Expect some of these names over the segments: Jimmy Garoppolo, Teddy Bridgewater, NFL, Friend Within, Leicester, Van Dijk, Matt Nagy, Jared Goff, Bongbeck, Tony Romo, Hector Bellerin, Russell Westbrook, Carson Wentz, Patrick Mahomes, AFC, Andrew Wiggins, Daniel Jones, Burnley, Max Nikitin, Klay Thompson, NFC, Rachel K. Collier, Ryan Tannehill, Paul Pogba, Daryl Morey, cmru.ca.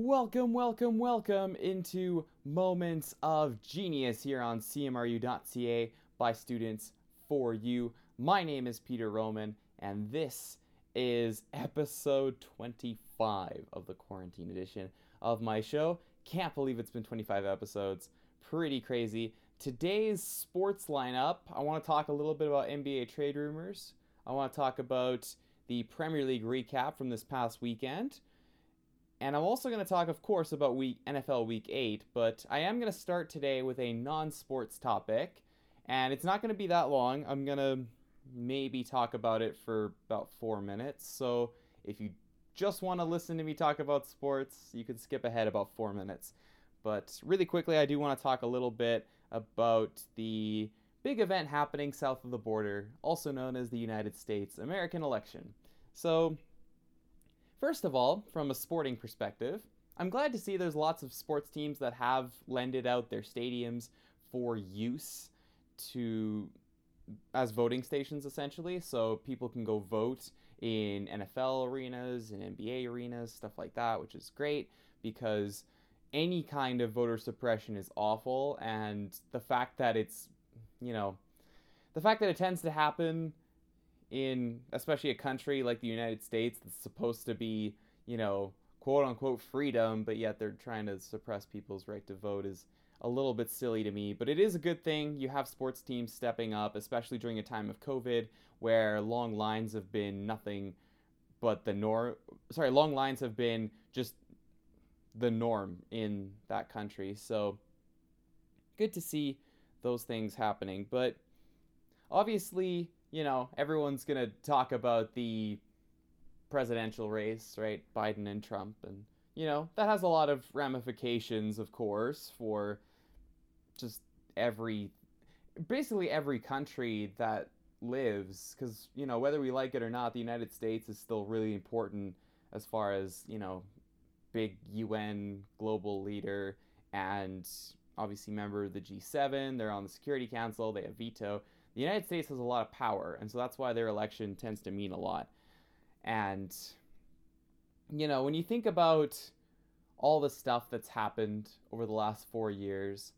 Welcome into Moments of Genius here on cmru.ca by students for you. My name is Peter Roman, and this is episode 25 of the quarantine edition of my show. Can't believe it's been 25 episodes. Pretty crazy. Today's sports lineup, I want to talk a little bit about NBA trade rumors. I want to talk about the Premier League recap from this past weekend. And I'm also going to talk, of course, about NFL Week 8, but I am going to start today with a non-sports topic, and it's not going to be that long. I'm going to maybe talk about it for about 4 minutes, so if you just want to listen to me talk about sports, you can skip ahead about 4 minutes. But really quickly, I do want to talk a little bit about the big event happening south of the border, also known as the United States American election. So, first of all, from a sporting perspective, I'm glad to see there's lots of sports teams that have lended out their stadiums for use to as voting stations, essentially, so people can go vote in NFL arenas and NBA arenas, stuff like that, which is great because any kind of voter suppression is awful, and the fact that it's, you know, the fact that it tends to happen in especially a country like the United States that's supposed to be, you know, quote-unquote freedom, but yet they're trying to suppress people's right to vote is a little bit silly to me. But it is a good thing you have sports teams stepping up, especially during a time of COVID where long lines have been nothing but the norm. Sorry, long lines have been just the norm in that country. So good to see those things happening. But obviously, you know, everyone's going to talk about the presidential race, right? Biden and Trump. And, you know, that has a lot of ramifications, of course, for just basically every country that lives. Because, you know, whether we like it or not, the United States is still really important as far as, you know, big UN global leader and obviously member of the G7. They're on the Security Council. They have veto. The United States has a lot of power, and so that's why their election tends to mean a lot. And, you know, when you think about all the stuff that's happened over the last 4 years,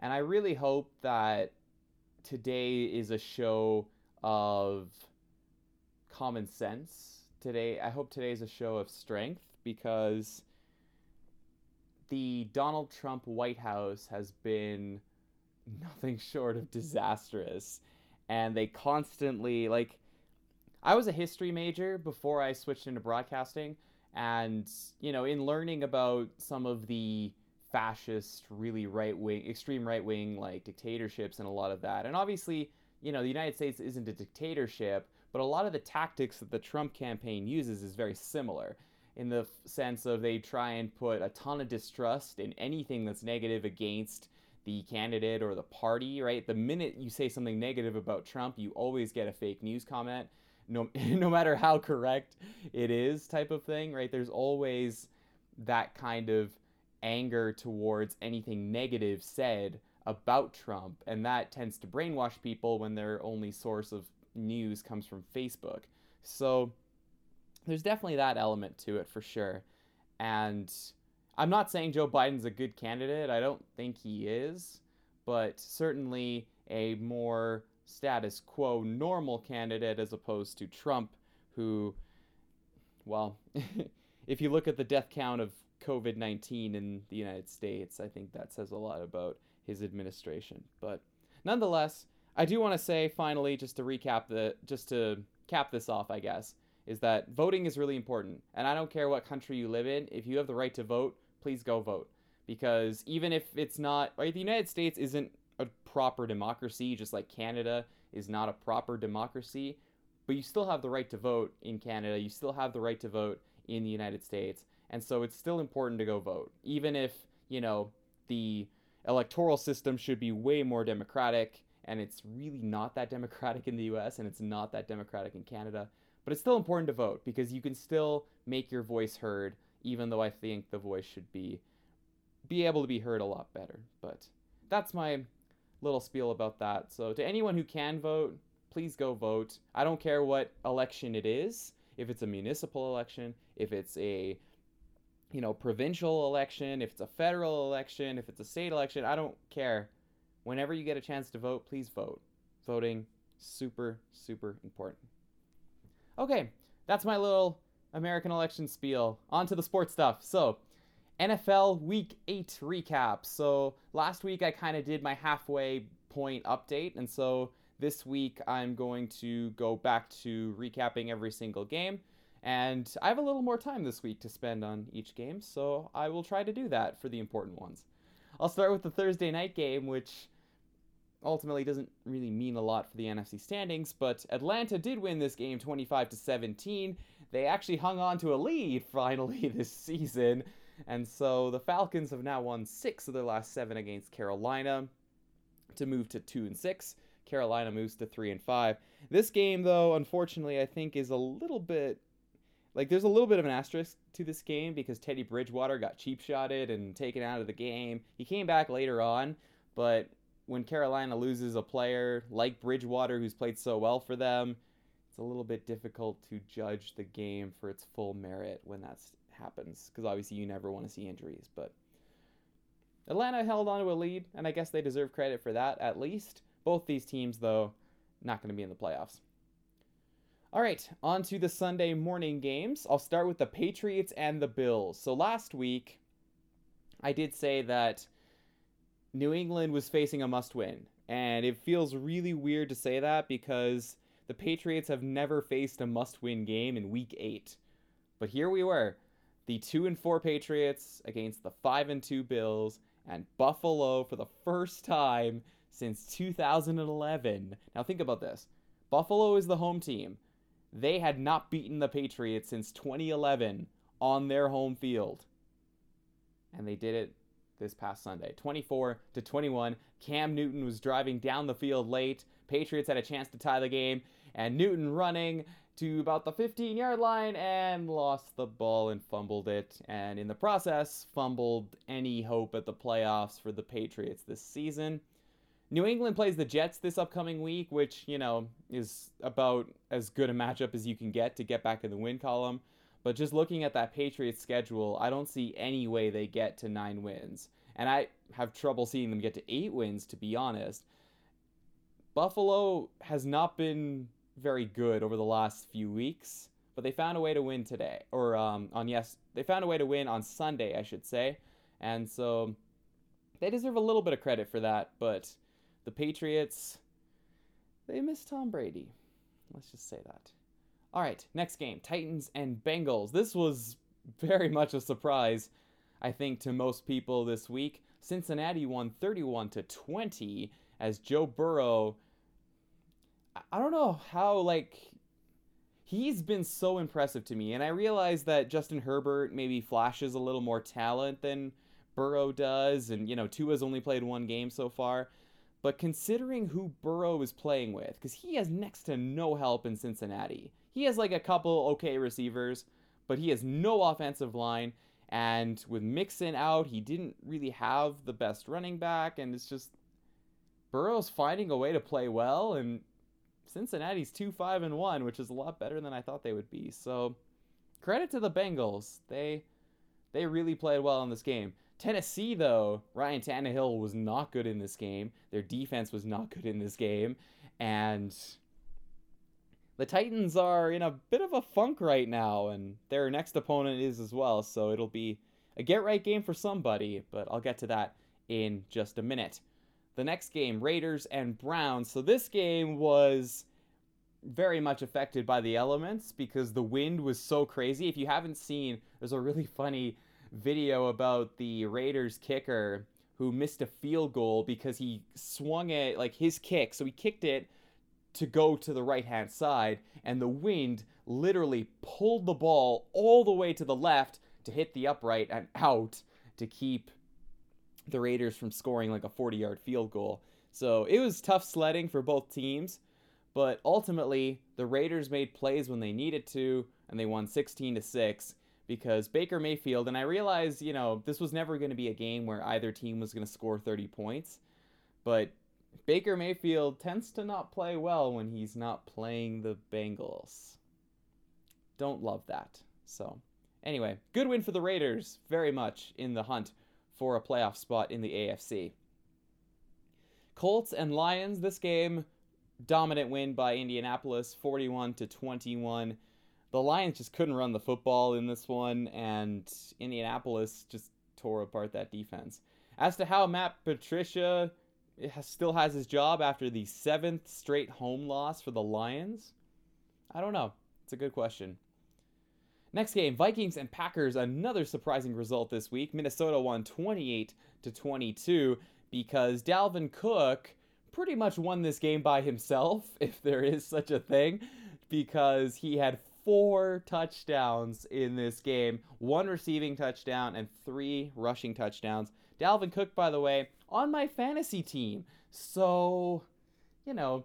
and I really hope that today is a show of common sense. I hope today is a show of strength, because the Donald Trump White House has been nothing short of disastrous, and they constantly, like, I was a history major before I switched into broadcasting, and, you know, in learning about some of the fascist, really right-wing, extreme right-wing, like, dictatorships and a lot of that, and obviously, you know, the United States isn't a dictatorship, but a lot of the tactics that the Trump campaign uses is very similar, in the sense of they try and put a ton of distrust in anything that's negative against the candidate or the party, right? The minute you say something negative about Trump, you always get a fake news comment, no matter how correct it is, type of thing, right? There's always that kind of anger towards anything negative said about Trump, and that tends to brainwash people when their only source of news comes from Facebook. So there's definitely that element to it for sure. And I'm not saying Joe Biden's a good candidate. I don't think he is, but certainly a more status quo normal candidate as opposed to Trump, who, well, if you look at the death count of COVID-19 in the United States, I think that says a lot about his administration. But nonetheless, I do want to say finally, just to cap this off, I guess, is that voting is really important. And I don't care what country you live in, if you have the right to vote, please go vote. Because even if it's not, right, the United States isn't a proper democracy, just like Canada is not a proper democracy, but you still have the right to vote in Canada, you still have the right to vote in the United States, and so it's still important to go vote. Even if, you know, the electoral system should be way more democratic, and it's really not that democratic in the US, and it's not that democratic in Canada, but it's still important to vote, because you can still make your voice heard, even though I think the voice should be able to be heard a lot better. But that's my little spiel about that. So to anyone who can vote, please go vote. I don't care what election it is, if it's a municipal election, if it's a you know, provincial election, if it's a federal election, if it's a state election, I don't care. Whenever you get a chance to vote, please vote. Voting, super, super important. Okay, that's my little American election spiel. On to the sports stuff. So, NFL Week 8 recap. So, last week I kind of did my halfway point update, and so this week I'm going to go back to recapping every single game. And I have a little more time this week to spend on each game, so I will try to do that for the important ones. I'll start with the Thursday night game, which ultimately doesn't really mean a lot for the NFC standings, but Atlanta did win this game 25-17. They actually hung on to a lead finally this season, and so the Falcons have now won 6 of their last 7 against Carolina to move to 2-6. Carolina moves to 3-5. This game, though, unfortunately, I think is a little bit... like, there's a little bit of an asterisk to this game because Teddy Bridgewater got cheap-shotted and taken out of the game. He came back later on, but when Carolina loses a player like Bridgewater, who's played so well for them, it's a little bit difficult to judge the game for its full merit when that happens, because obviously you never want to see injuries. But Atlanta held on to a lead, and I guess they deserve credit for that, at least. Both these teams, though, not going to be in the playoffs. All right, on to the Sunday morning games. I'll start with the Patriots and the Bills. So last week, I did say that New England was facing a must-win. And it feels really weird to say that because the Patriots have never faced a must-win game in Week 8. But here we were, the 2-4 Patriots against the 5-2 Bills and Buffalo for the first time since 2011. Now think about this. Buffalo is the home team. They had not beaten the Patriots since 2011 on their home field. And they did it this past Sunday. 24-21. Cam Newton was driving down the field late. Patriots had a chance to tie the game. And Newton running to about the 15-yard line and lost the ball and fumbled it. And in the process, fumbled any hope at the playoffs for the Patriots this season. New England plays the Jets this upcoming week, which, you know, is about as good a matchup as you can get to get back in the win column. But just looking at that Patriots schedule, I don't see any way they get to 9 wins. And I have trouble seeing them get to 8 wins, to be honest. Buffalo has not been very good over the last few weeks, but they found a way to win today. Or, they found a way to win on Sunday, I should say. And so they deserve a little bit of credit for that, but the Patriots, they miss Tom Brady. Let's just say that. All right, next game, Titans and Bengals. This was very much a surprise, I think, to most people this week. Cincinnati won 31-20 as Joe Burrow, I don't know how, he's been so impressive to me. And I realize that Justin Herbert maybe flashes a little more talent than Burrow does. And, you know, Tua's only played 1 game so far. But considering who Burrow is playing with, because he has next to no help in Cincinnati. He has a couple okay receivers, but he has no offensive line. And with Mixon out, he didn't really have the best running back. And it's just Burrow's finding a way to play well. And Cincinnati's 2-5-1, which is a lot better than I thought they would be. So credit to the Bengals. They really played well in this game. Tennessee, though, Ryan Tannehill was not good in this game. Their defense was not good in this game. And the Titans are in a bit of a funk right now, and their next opponent is as well. So it'll be a get-right game for somebody, but I'll get to that in just a minute. The next game, Raiders and Browns. So this game was very much affected by the elements because the wind was so crazy. If you haven't seen, there's a really funny video about the Raiders kicker who missed a field goal because he swung it his kick. So he kicked it to go to the right-hand side, and the wind literally pulled the ball all the way to the left to hit the upright and out to keep the Raiders from scoring a 40-yard field goal. So it was tough sledding for both teams, but ultimately the Raiders made plays when they needed to, and they won 16-6. Because Baker Mayfield, and I realize, you know, this was never going to be a game where either team was going to score 30 points, but Baker Mayfield tends to not play well when he's not playing the Bengals. Don't love that. So, Anyway, good win for the Raiders, very much in the hunt for a playoff spot in the AFC. Colts and Lions, this game, dominant win by Indianapolis, 41-21. The Lions just couldn't run the football in this one, and Indianapolis just tore apart that defense. As to how Matt Patricia still has his job after the 7th straight home loss for the Lions, I don't know. It's a good question. Next game, Vikings and Packers, another surprising result this week. Minnesota won 28-22 because Dalvin Cook pretty much won this game by himself, if there is such a thing, because he had 4 touchdowns in this game, 1 receiving touchdown and 3 rushing touchdowns. Dalvin Cook, by the way, on my fantasy team. So, you know,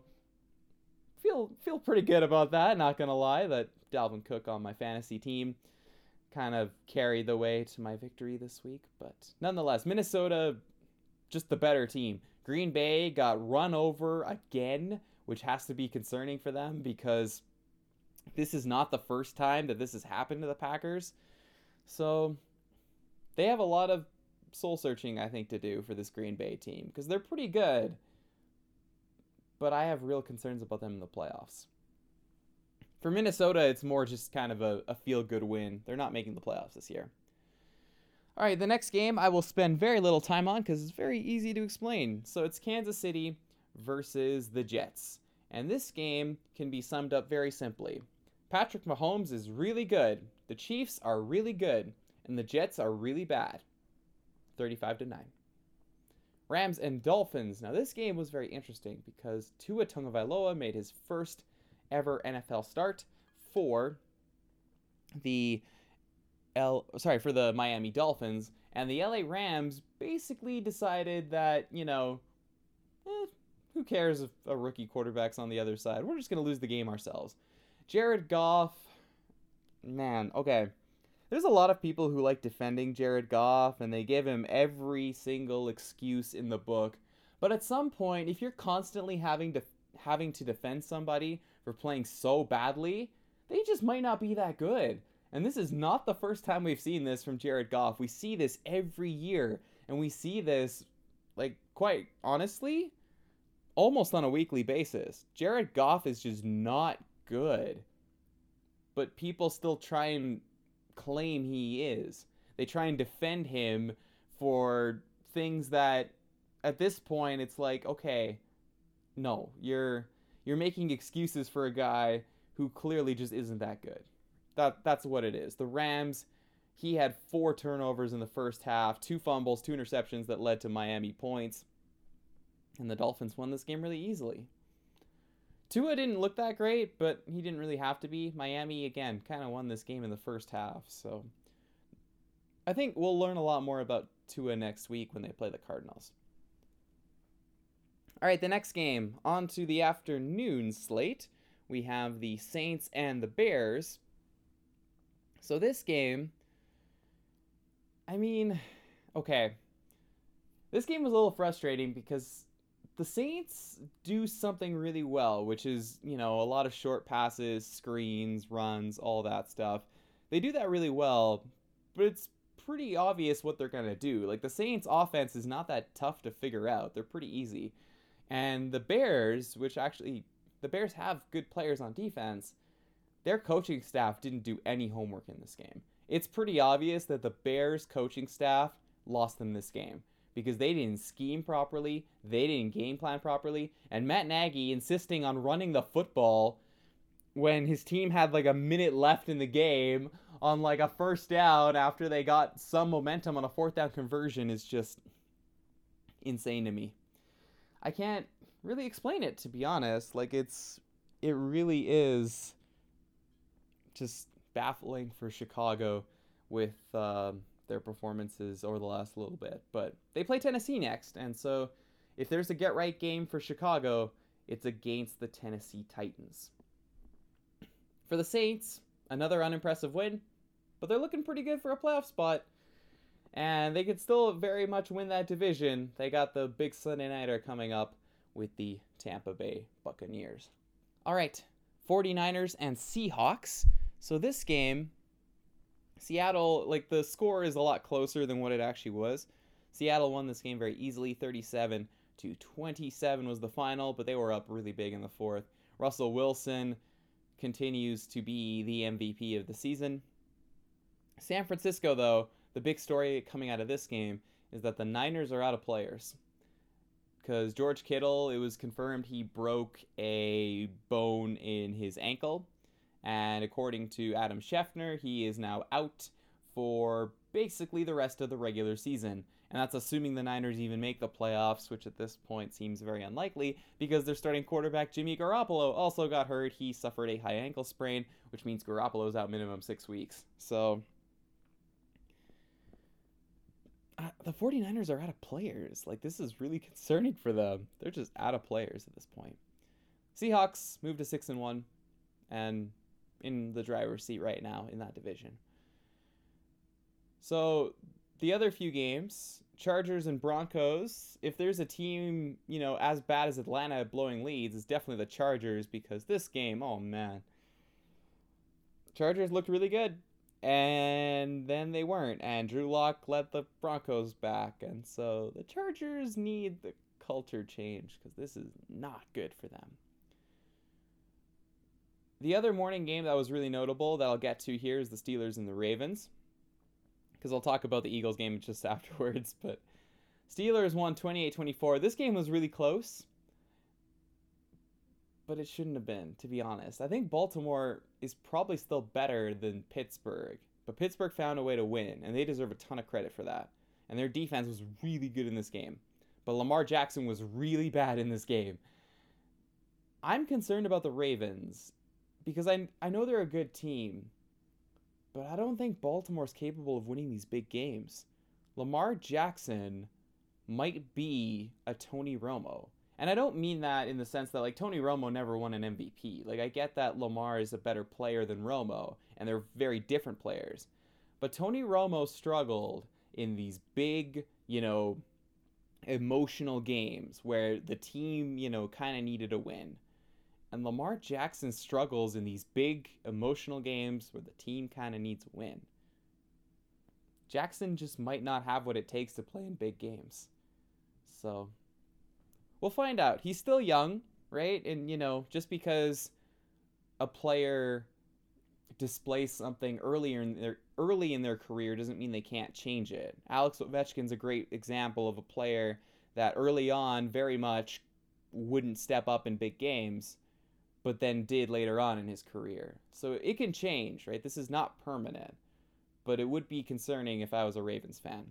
feel pretty good about that, not going to lie, that Dalvin Cook on my fantasy team kind of carried the way to my victory this week. But nonetheless, Minnesota, just the better team. Green Bay got run over again, which has to be concerning for them because this is not the first time that this has happened to the Packers. So they have a lot of soul-searching, I think, to do for this Green Bay team because they're pretty good, but I have real concerns about them in the playoffs. For Minnesota, it's more just kind of a feel-good win. They're not making the playoffs this year. All right, the next game I will spend very little time on because it's very easy to explain. So it's Kansas City versus the Jets. And this game can be summed up very simply. Patrick Mahomes is really good. The Chiefs are really good. And the Jets are really bad. 35-9. Rams and Dolphins. Now, this game was very interesting because Tua Tagovailoa made his first ever NFL start for the Miami Dolphins, and the LA Rams basically decided that, you know, who cares if a rookie quarterback's on the other side? We're just going to lose the game ourselves. Jared Goff, man, okay. There's a lot of people who like defending Jared Goff, and they give him every single excuse in the book. But at some point, if you're constantly having to defend somebody for playing so badly, they just might not be that good. And this is not the first time we've seen this from Jared Goff. We see this every year, and we see this, like, quite honestly, almost on a weekly basis. Jared Goff is just not good. But people still try and claim he is. They try and defend him for things that at this point it's like, okay, no, you're making excuses for a guy who clearly just isn't that good. That's what it is. The Rams, he had 4 turnovers in the first half, 2 fumbles, 2 interceptions that led to Miami points, and the Dolphins won this game really easily. Tua didn't look that great, but he didn't really have to be. Miami, again, kind of won this game in the first half. So I think we'll learn a lot more about Tua next week when they play the Cardinals. All right, the next game. On to the afternoon slate. We have the Saints and the Bears. So this game, I mean, okay. This game was a little frustrating because the Saints do something really well, which is, you know, a lot of short passes, screens, runs, all that stuff. They do that really well, but it's pretty obvious what they're going to do. Like, the Saints' offense is not that tough to figure out. They're pretty easy. And the Bears, which actually, the Bears have good players on defense, their coaching staff didn't do any homework in this game. It's pretty obvious that the Bears' coaching staff lost them this game, because they didn't scheme properly, they didn't game plan properly, and Matt Nagy insisting on running the football when his team had like a minute left in the game on like a first down after they got some momentum on a 4th down conversion is just insane to me. I can't really explain it, to be honest. Like, it really is just baffling for Chicago with their performances over the last little bit, but they play Tennessee next, and so if there's a get right game for Chicago, it's against the Tennessee Titans. For the Saints, another unimpressive win, but they're looking pretty good for a playoff spot, and they could still very much win that division. They got the big Sunday nighter coming up with the Tampa Bay Buccaneers. All right, 49ers and Seahawks. So this game Seattle, like, the score is a lot closer than what it actually was. Seattle won this game very easily. 37-27 was the final, but they were up really big in the fourth. Russell Wilson continues to be the MVP of the season. San Francisco, though, the big story coming out of this game is that the Niners are out of players. Because George Kittle, it was confirmed he broke a bone in his ankle. And according to Adam Schefter, he is now out for basically the rest of the regular season. And that's assuming the Niners even make the playoffs, which at this point seems very unlikely because their starting quarterback Jimmy Garoppolo also got hurt. He suffered a high ankle sprain, which means Garoppolo's out minimum 6 weeks. So the 49ers are out of players. Like, this is really concerning for them. They're just out of players at this point. Seahawks moved to 6-1 and in the driver's seat right now in that division. So the other few games, Chargers and Broncos, if there's a team, you know, as bad as Atlanta blowing leads, it's definitely the Chargers because this game, oh man. Chargers looked really good, and then they weren't, and Drew Lock let the Broncos back, and so the Chargers need the culture change because this is not good for them. The other morning game that was really notable that I'll get to here is the Steelers and the Ravens, because I'll talk about the Eagles game just afterwards, but Steelers won 28-24. This game was really close, but it shouldn't have been, to be honest. I think Baltimore is probably still better than Pittsburgh, but Pittsburgh found a way to win, and they deserve a ton of credit for that. And their defense was really good in this game, but Lamar Jackson was really bad in this game. I'm concerned about the Ravens because I know they're a good team, but I don't think Baltimore's capable of winning these big games. Lamar Jackson might be a Tony Romo. And I don't mean that in the sense that, like, Tony Romo never won an MVP. Like, I get that Lamar is a better player than Romo, and they're very different players. But Tony Romo struggled in these big, you know, emotional games where the team, you know, kind of needed a win. And Lamar Jackson struggles in these big emotional games where the team kind of needs a win. Jackson just might not have what it takes to play in big games. So we'll find out. He's still young, right? And, you know, just because a player displays something early in their career doesn't mean they can't change it. Alex Ovechkin's a great example of a player that early on very much wouldn't step up in big games, but then did later on in his career. So it can change, right? This is not permanent, but it would be concerning if I was a Ravens fan.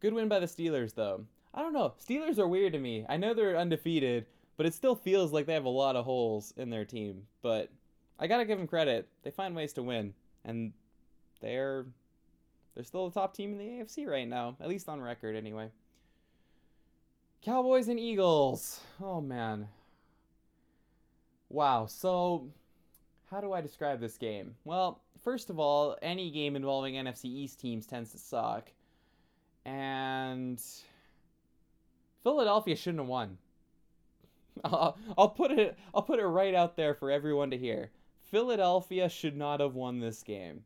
Good win by the Steelers, though. I don't know. Steelers are weird to me. I know they're undefeated, but it still feels like they have a lot of holes in their team. But I gotta give them credit. They find ways to win, and they're still the top team in the AFC right now, at least on record anyway. Cowboys and Eagles. Oh, man. Wow, so how do I describe this game? Well, first of all, any game involving NFC East teams tends to suck. And Philadelphia shouldn't have won. I'll put it right out there for everyone to hear. Philadelphia should not have won this game.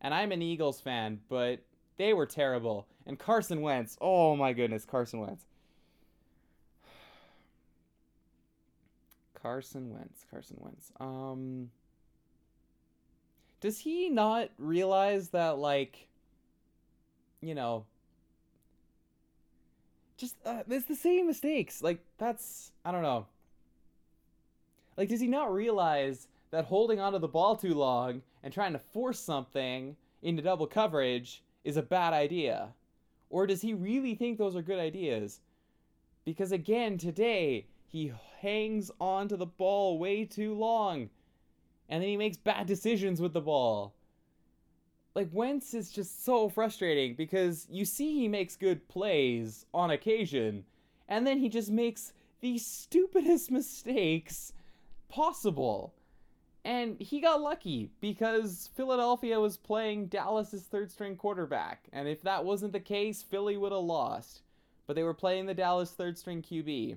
And I'm an Eagles fan, but they were terrible. And Carson Wentz. Oh, my goodness, Carson Wentz. Carson Wentz. Does he not realize that, like, you know, just, it's the same mistakes. Like, that's, I don't know. Like, does he not realize that holding onto the ball too long and trying to force something into double coverage is a bad idea? Or does he really think those are good ideas? Because, again, today, he hangs on to the ball way too long. And then he makes bad decisions with the ball. Like, Wentz is just so frustrating because you see he makes good plays on occasion. And then he just makes the stupidest mistakes possible. And he got lucky because Philadelphia was playing Dallas's third-string quarterback. And if that wasn't the case, Philly would have lost. But they were playing the Dallas third-string QB.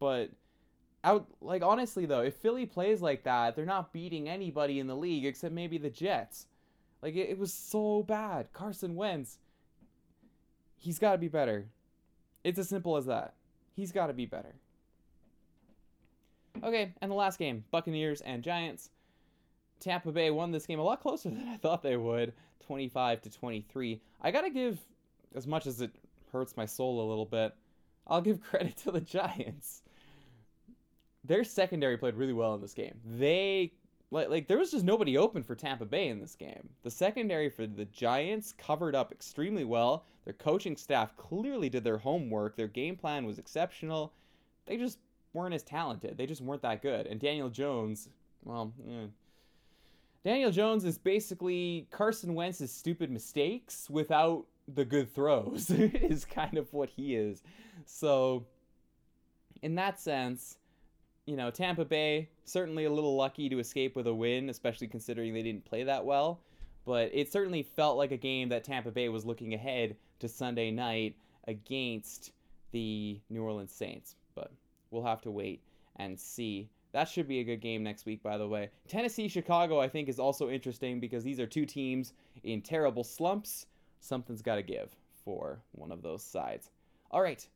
But Honestly, though, if Philly plays like that, they're not beating anybody in the league except maybe the Jets. It was so bad. Carson Wentz, he's got to be better. It's as simple as that. He's got to be better. Okay, and the last game, Buccaneers and Giants. Tampa Bay won this game a lot closer than I thought they would, 25-23. I got to give, as much as it hurts my soul a little bit, I'll give credit to the Giants. Their secondary played really well in this game. They, there was just nobody open for Tampa Bay in this game. The secondary for the Giants covered up extremely well. Their coaching staff clearly did their homework. Their game plan was exceptional. They just weren't as talented. They just weren't that good. And Daniel Jones, Daniel Jones is basically Carson Wentz's stupid mistakes without the good throws is kind of what he is. So in that sense, Tampa Bay certainly a little lucky to escape with a win, especially considering they didn't play that well. But it certainly felt like a game that Tampa Bay was looking ahead to Sunday night against the New Orleans Saints. But we'll have to wait and see. That should be a good game next week, by the way. Tennessee-Chicago, I think, is also interesting because these are two teams in terrible slumps. Something's got to give for one of those sides. All right,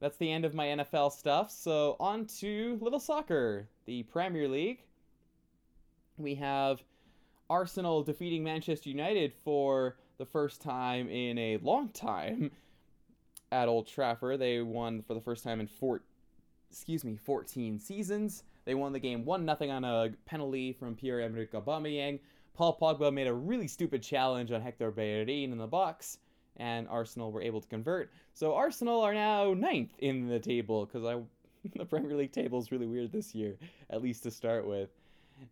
that's the end of my NFL stuff. So on to little soccer, the Premier League. We have Arsenal defeating Manchester United for the first time in a long time at Old Trafford. They won for the first time in 14 seasons. They won the game 1-0 on a penalty from Pierre-Emerick Aubameyang. Paul Pogba made a really stupid challenge on Hector Bellerin in the box, and Arsenal were able to convert. So Arsenal are now 9th in the table, because the Premier League table is really weird this year, at least to start with.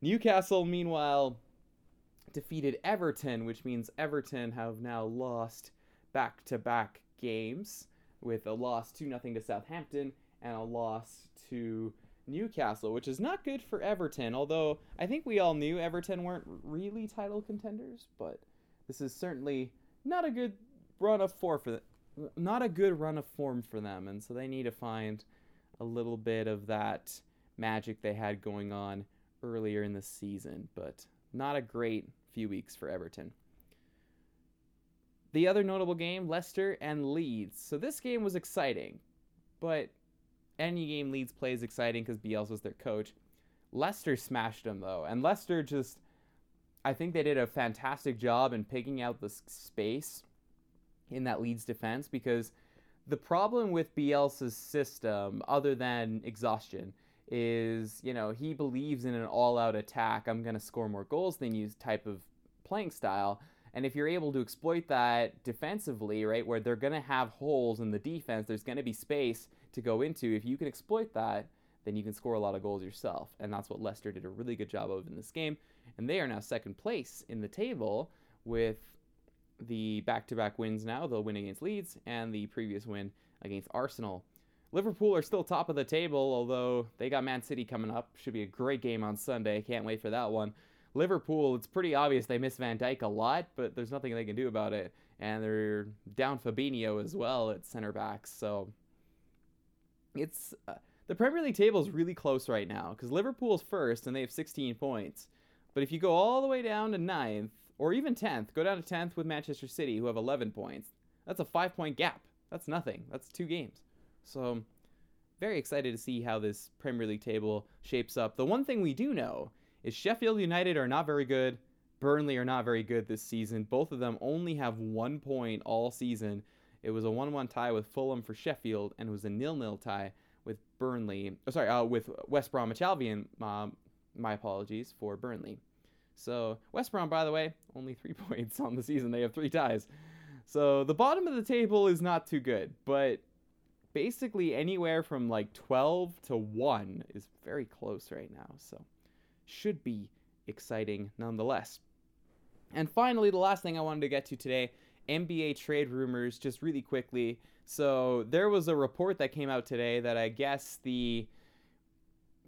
Newcastle, meanwhile, defeated Everton, which means Everton have now lost back-to-back games, with a loss 2-0 to Southampton, and a loss to Newcastle, which is not good for Everton, although I think we all knew Everton weren't really title contenders, but this is certainly not a good run of form for them, and so they need to find a little bit of that magic they had going on earlier in the season, but not a great few weeks for Everton. The other notable game, Leicester and Leeds. So this game was exciting, but any game Leeds plays exciting because Bielsa's their coach. Leicester smashed them, though. And Leicester just, I think they did a fantastic job in picking out the space in that Leeds defense, because the problem with Bielsa's system, other than exhaustion, is, he believes in an all-out attack, I'm going to score more goals than you type of playing style. And if you're able to exploit that defensively, right, where they're going to have holes in the defense, there's going to be space to go into. If you can exploit that, then you can score a lot of goals yourself. And that's what Leicester did a really good job of in this game. And they are now second place in the table with the back-to-back wins now. They'll win against Leeds and the previous win against Arsenal. Liverpool are still top of the table, although they got Man City coming up. Should be a great game on Sunday. Can't wait for that one. Liverpool, it's pretty obvious they miss Van Dijk a lot, but there's nothing they can do about it. And they're down Fabinho as well at center back. So it's the Premier League table is really close right now because Liverpool's first and they have 16 points. But if you go all the way down to 9th or even 10th, go down to 10th with Manchester City, who have 11 points. That's a 5-point gap. That's nothing. That's 2 games. So very excited to see how this Premier League table shapes up. The one thing we do know is Sheffield United are not very good. Burnley are not very good this season. Both of them only have 1 point all season. It was a 1-1 tie with Fulham for Sheffield, and it was a 0-0 tie with with West Bromwich Albion. My apologies, for Burnley. So West Brom, by the way, only 3 points on the season. They have 3 ties. So the bottom of the table is not too good, but basically anywhere from 12 to 1 is very close right now. So should be exciting nonetheless. And finally, the last thing I wanted to get to today, NBA trade rumors, just really quickly. So there was a report that came out today that I guess the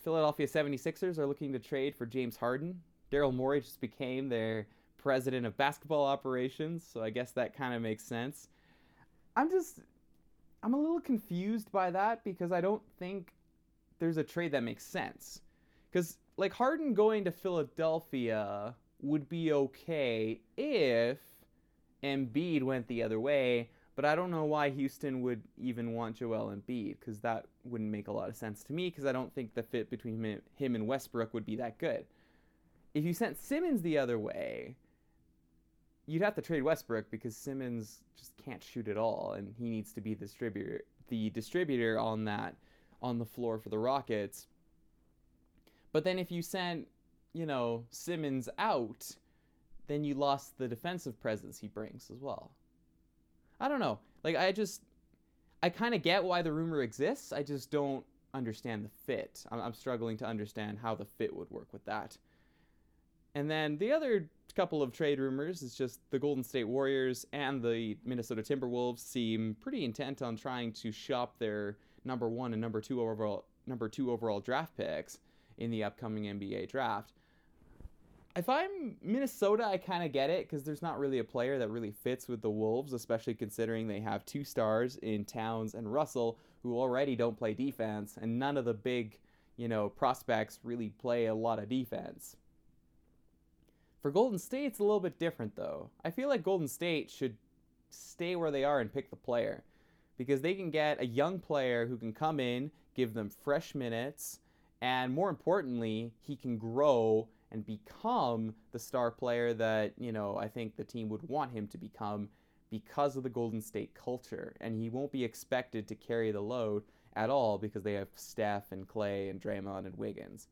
Philadelphia 76ers are looking to trade for James Harden. Daryl Morey just became their president of basketball operations, so I guess that kind of makes sense. I'm a little confused by that because I don't think there's a trade that makes sense. Because, like, Harden going to Philadelphia would be okay if Embiid went the other way, but I don't know why Houston would even want Joel Embiid, because that wouldn't make a lot of sense to me, because I don't think the fit between him and Westbrook would be that good. If you sent Simmons the other way, you'd have to trade Westbrook because Simmons just can't shoot at all, and he needs to be the distributor on the floor for the Rockets. But then if you sent, you know, Simmons out, then you lost the defensive presence he brings as well. I don't know. Like, I kind of get why the rumor exists. I just don't understand the fit. I'm struggling to understand how the fit would work with that. And then the other couple of trade rumors is just the Golden State Warriors and the Minnesota Timberwolves seem pretty intent on trying to shop their number 1 and number two overall draft picks in the upcoming NBA draft. If I'm Minnesota, I kind of get it, because there's not really a player that really fits with the Wolves, especially considering they have two stars in Towns and Russell, who already don't play defense, and none of the big, you know, prospects really play a lot of defense. For Golden State, it's a little bit different, though. I feel like Golden State should stay where they are and pick the player, because they can get a young player who can come in, give them fresh minutes, and more importantly, he can grow and become the star player that, you know, I think the team would want him to become because of the Golden State culture. And he won't be expected to carry the load at all because they have Steph and Clay and Draymond and Wiggins.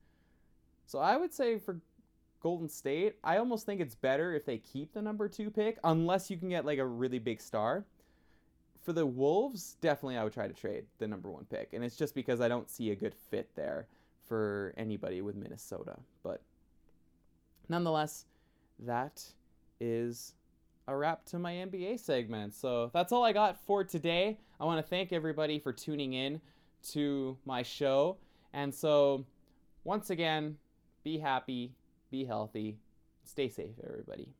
So I would say for Golden State, I almost think it's better if they keep the number 2 pick, unless you can get like a really big star. For the Wolves, definitely I would try to trade the number 1 pick. And it's just because I don't see a good fit there for anybody with Minnesota. But nonetheless, that is a wrap to my NBA segment. So that's all I got for today. I want to thank everybody for tuning in to my show. And so, once again, be happy, be healthy, stay safe, everybody.